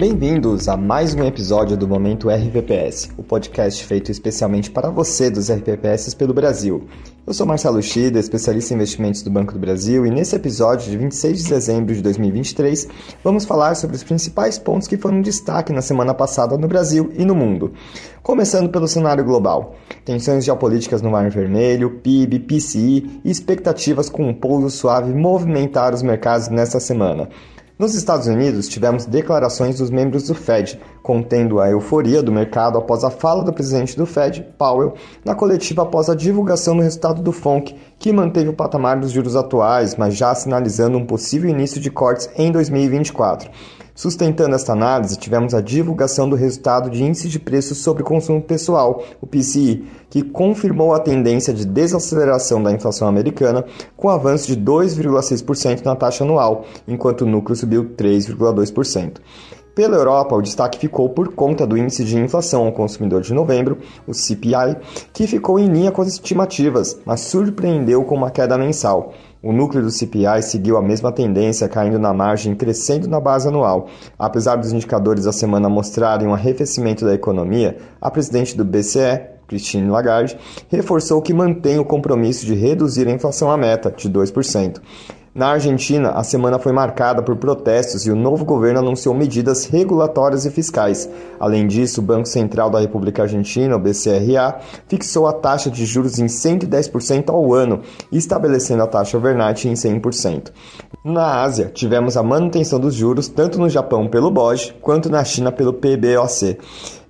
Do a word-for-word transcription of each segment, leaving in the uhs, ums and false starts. Bem-vindos a mais um episódio do Momento R P P S, o podcast feito especialmente para você dos R P P S pelo Brasil. Eu sou Marcelo Uchida, especialista em investimentos do Banco do Brasil, e nesse episódio de vinte e seis de dezembro de dois mil e vinte e três, vamos falar sobre os principais pontos que foram destaque na semana passada no Brasil e no mundo. Começando pelo cenário global. Tensões geopolíticas no Mar Vermelho, P I B, P C I e expectativas com um pouso suave movimentaram os mercados nesta semana. Nos Estados Unidos, tivemos declarações dos membros do F E D, contendo a euforia do mercado após a fala do presidente do F E D, Powell, na coletiva após a divulgação do resultado do F O M C, que manteve o patamar dos juros atuais, mas já sinalizando um possível início de cortes em dois mil e vinte e quatro. Sustentando esta análise, tivemos a divulgação do resultado de Índice de Preços sobre Consumo Pessoal, o P C I, que confirmou a tendência de desaceleração da inflação americana, com avanço de dois vírgula seis por cento na taxa anual, enquanto o núcleo subiu três vírgula dois por cento. Pela Europa, o destaque ficou por conta do Índice de Inflação ao Consumidor de Novembro, o C P I, que ficou em linha com as estimativas, mas surpreendeu com uma queda mensal. O núcleo do C P I seguiu a mesma tendência, caindo na margem e crescendo na base anual. Apesar dos indicadores da semana mostrarem um arrefecimento da economia, a presidente do B C E, Christine Lagarde, reforçou que mantém o compromisso de reduzir a inflação à meta, de dois por cento. Na Argentina, a semana foi marcada por protestos e o novo governo anunciou medidas regulatórias e fiscais. Além disso, o Banco Central da República Argentina, o B C R A, fixou a taxa de juros em cento e dez por cento ao ano, estabelecendo a taxa overnight em cem por cento. Na Ásia, tivemos a manutenção dos juros tanto no Japão pelo B O J quanto na China pelo P B O C.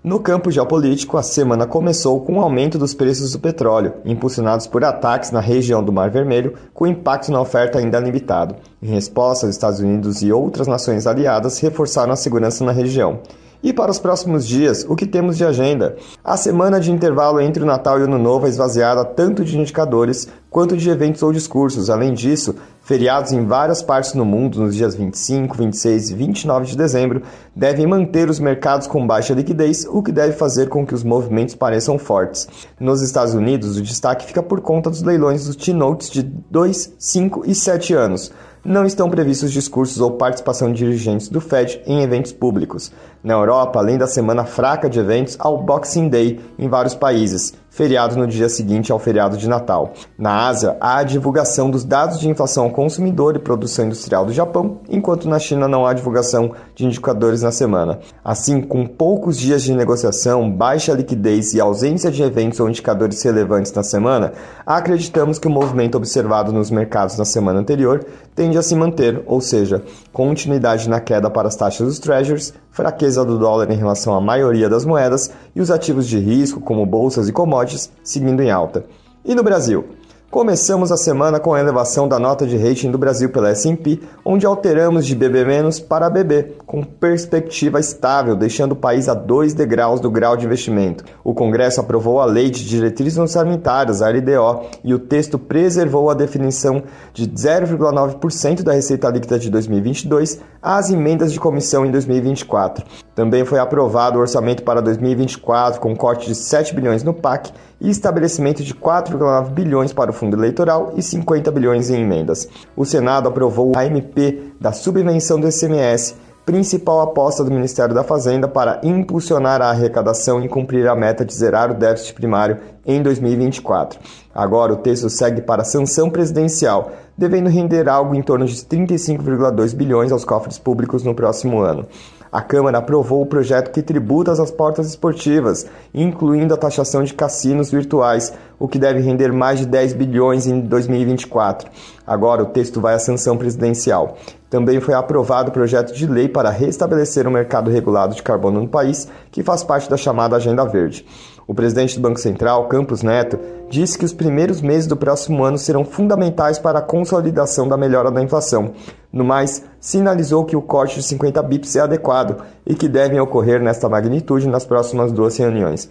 No campo geopolítico, a semana começou com o aumento dos preços do petróleo, impulsionados por ataques na região do Mar Vermelho, com impacto na oferta ainda limitado. Em resposta, os Estados Unidos e outras nações aliadas reforçaram a segurança na região. E para os próximos dias, o que temos de agenda? A semana de intervalo entre o Natal e o Ano Novo é esvaziada tanto de indicadores quanto de eventos ou discursos. Além disso, feriados em várias partes do mundo nos dias vinte e cinco, vinte e seis e vinte e nove de dezembro devem manter os mercados com baixa liquidez, o que deve fazer com que os movimentos pareçam fortes. Nos Estados Unidos, o destaque fica por conta dos leilões dos T-Notes de dois, cinco e sete anos. Não estão previstos discursos ou participação de dirigentes do F E D em eventos públicos. Na Europa, além da semana fraca de eventos, há o Boxing Day em vários países, feriado no dia seguinte ao feriado de Natal. Na Ásia, há a divulgação dos dados de inflação ao consumidor e produção industrial do Japão, enquanto na China não há divulgação de indicadores na semana. Assim, com poucos dias de negociação, baixa liquidez e ausência de eventos ou indicadores relevantes na semana, acreditamos que o movimento observado nos mercados na semana anterior tem a se manter, ou seja, continuidade na queda para as taxas dos treasuries, fraqueza do dólar em relação à maioria das moedas e os ativos de risco, como bolsas e commodities, seguindo em alta. E no Brasil? Começamos a semana com a elevação da nota de rating do Brasil pela S and P, onde alteramos de B B menos para B B, com perspectiva estável, deixando o país a dois degraus do grau de investimento. O Congresso aprovou a Lei de Diretrizes Orçamentárias, a L D O, e o texto preservou a definição de zero vírgula nove por cento da receita líquida de dois mil e vinte e dois às emendas de comissão em dois mil e vinte e quatro. Também foi aprovado o orçamento para dois mil e vinte e quatro, com corte de sete bilhões no P A C e estabelecimento de quatro vírgula nove bilhões para o Fundo Eleitoral e cinquenta bilhões em emendas. O Senado aprovou a M P da subvenção do I C M S, principal aposta do Ministério da Fazenda para impulsionar a arrecadação e cumprir a meta de zerar o déficit primário em dois mil e vinte e quatro. Agora o texto segue para a sanção presidencial, devendo render algo em torno de trinta e cinco vírgula dois bilhões aos cofres públicos no próximo ano. A Câmara aprovou o projeto que tributa as apostas esportivas, incluindo a taxação de cassinos virtuais, o que deve render mais de dez bilhões em dois mil e vinte e quatro. Agora o texto vai à sanção presidencial. Também foi aprovado o projeto de lei para restabelecer o mercado regulado de carbono no país, que faz parte da chamada Agenda Verde. O presidente do Banco Central, Campos Neto, disse que os primeiros meses do próximo ano serão fundamentais para a consolidação da melhora da inflação. No mais, sinalizou que o corte de cinquenta bips é adequado e que devem ocorrer nesta magnitude nas próximas duas reuniões.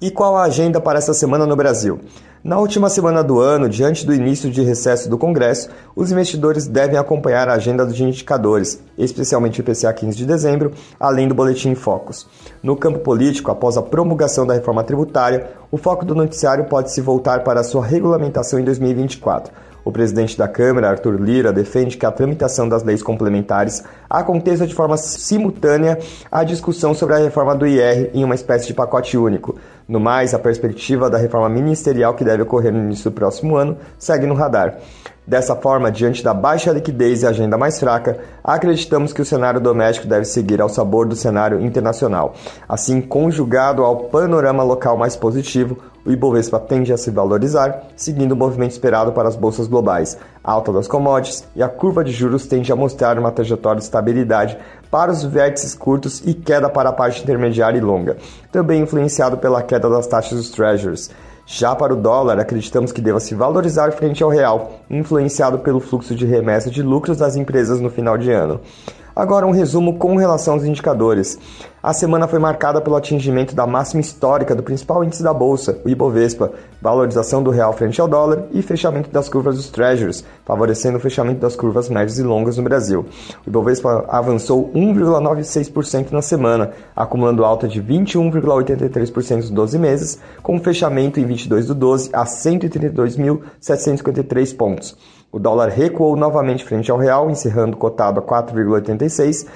E qual a agenda para esta semana no Brasil? Na última semana do ano, diante do início de recesso do Congresso, os investidores devem acompanhar a agenda de indicadores, especialmente o I P C A quinze de dezembro, além do Boletim Focus. No campo político, após a promulgação da reforma tributária, o foco do noticiário pode se voltar para a sua regulamentação em dois mil e vinte e quatro. O presidente da Câmara, Arthur Lira, defende que a tramitação das leis complementares aconteça de forma simultânea à discussão sobre a reforma do I R em uma espécie de pacote único. No mais, a perspectiva da reforma ministerial que deve ocorrer no início do próximo ano segue no radar. Dessa forma, diante da baixa liquidez e agenda mais fraca, acreditamos que o cenário doméstico deve seguir ao sabor do cenário internacional. Assim, conjugado ao panorama local mais positivo, o Ibovespa tende a se valorizar, seguindo o movimento esperado para as bolsas globais. A alta das commodities e a curva de juros tende a mostrar uma trajetória de estabilidade para os vértices curtos e queda para a parte intermediária e longa, também influenciado pela queda das taxas dos treasuries. Já para o dólar, acreditamos que deva se valorizar frente ao real, influenciado pelo fluxo de remessa de lucros das empresas no final de ano. Agora um resumo com relação aos indicadores. A semana foi marcada pelo atingimento da máxima histórica do principal índice da Bolsa, o Ibovespa, valorização do real frente ao dólar e fechamento das curvas dos treasuries, favorecendo o fechamento das curvas médias e longas no Brasil. O Ibovespa avançou um vírgula noventa e seis por cento na semana, acumulando alta de vinte e um vírgula oitenta e três por cento nos doze meses, com fechamento em vinte e dois do doze a cento e trinta e dois mil setecentos e cinquenta e três pontos. O dólar recuou novamente frente ao real, encerrando cotado a quatro vírgula oitenta e seis,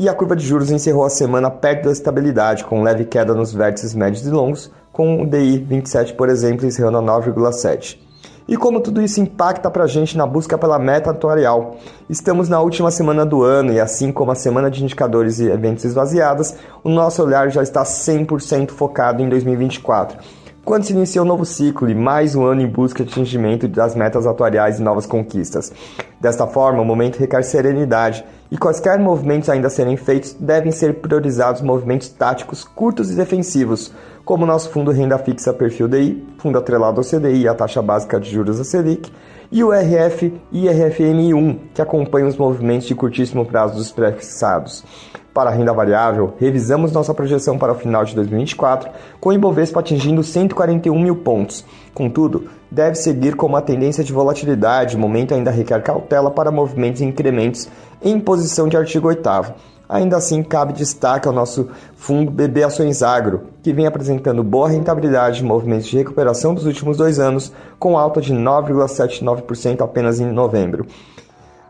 e a curva de juros encerrou a semana perto da estabilidade, com leve queda nos vértices médios e longos, com o D I vinte e sete, por exemplo, encerrando a nove vírgula sete. E como tudo isso impacta para a gente na busca pela meta atuarial? Estamos na última semana do ano e, assim como a semana de indicadores e eventos esvaziadas, o nosso olhar já está cem por cento focado em dois mil e vinte e quatro. Quando se inicia um novo ciclo e mais um ano em busca de atingimento das metas atuariais e novas conquistas. Desta forma, o momento requer serenidade e quaisquer movimentos ainda serem feitos devem ser priorizados movimentos táticos curtos e defensivos, como o nosso fundo renda fixa perfil D I, fundo atrelado ao C D I e a taxa básica de juros da Selic, e o R F e R F M um, que acompanham os movimentos de curtíssimo prazo dos pré-fixados. Para a renda variável, revisamos nossa projeção para o final de dois mil e vinte e quatro, com o Ibovespa atingindo cento e quarenta e um mil pontos. Contudo, deve seguir com uma tendência de volatilidade, o momento ainda requer cautela para movimentos e incrementos em posição de artigo oitavo. Ainda assim, cabe destaque ao nosso fundo B B Ações Agro, que vem apresentando boa rentabilidade e movimentos de recuperação dos últimos dois anos, com alta de nove vírgula setenta e nove por cento apenas em novembro.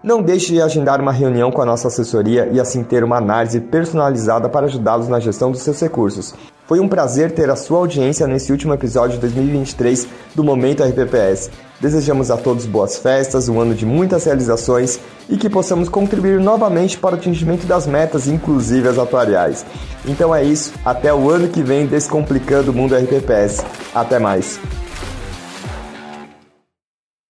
Não deixe de agendar uma reunião com a nossa assessoria e assim ter uma análise personalizada para ajudá-los na gestão dos seus recursos. Foi um prazer ter a sua audiência nesse último episódio de dois mil e vinte e três do Momento R P P S. Desejamos a todos boas festas, um ano de muitas realizações e que possamos contribuir novamente para o atingimento das metas, inclusive as atuariais. Então é isso, até o ano que vem descomplicando o mundo R P P S. Até mais!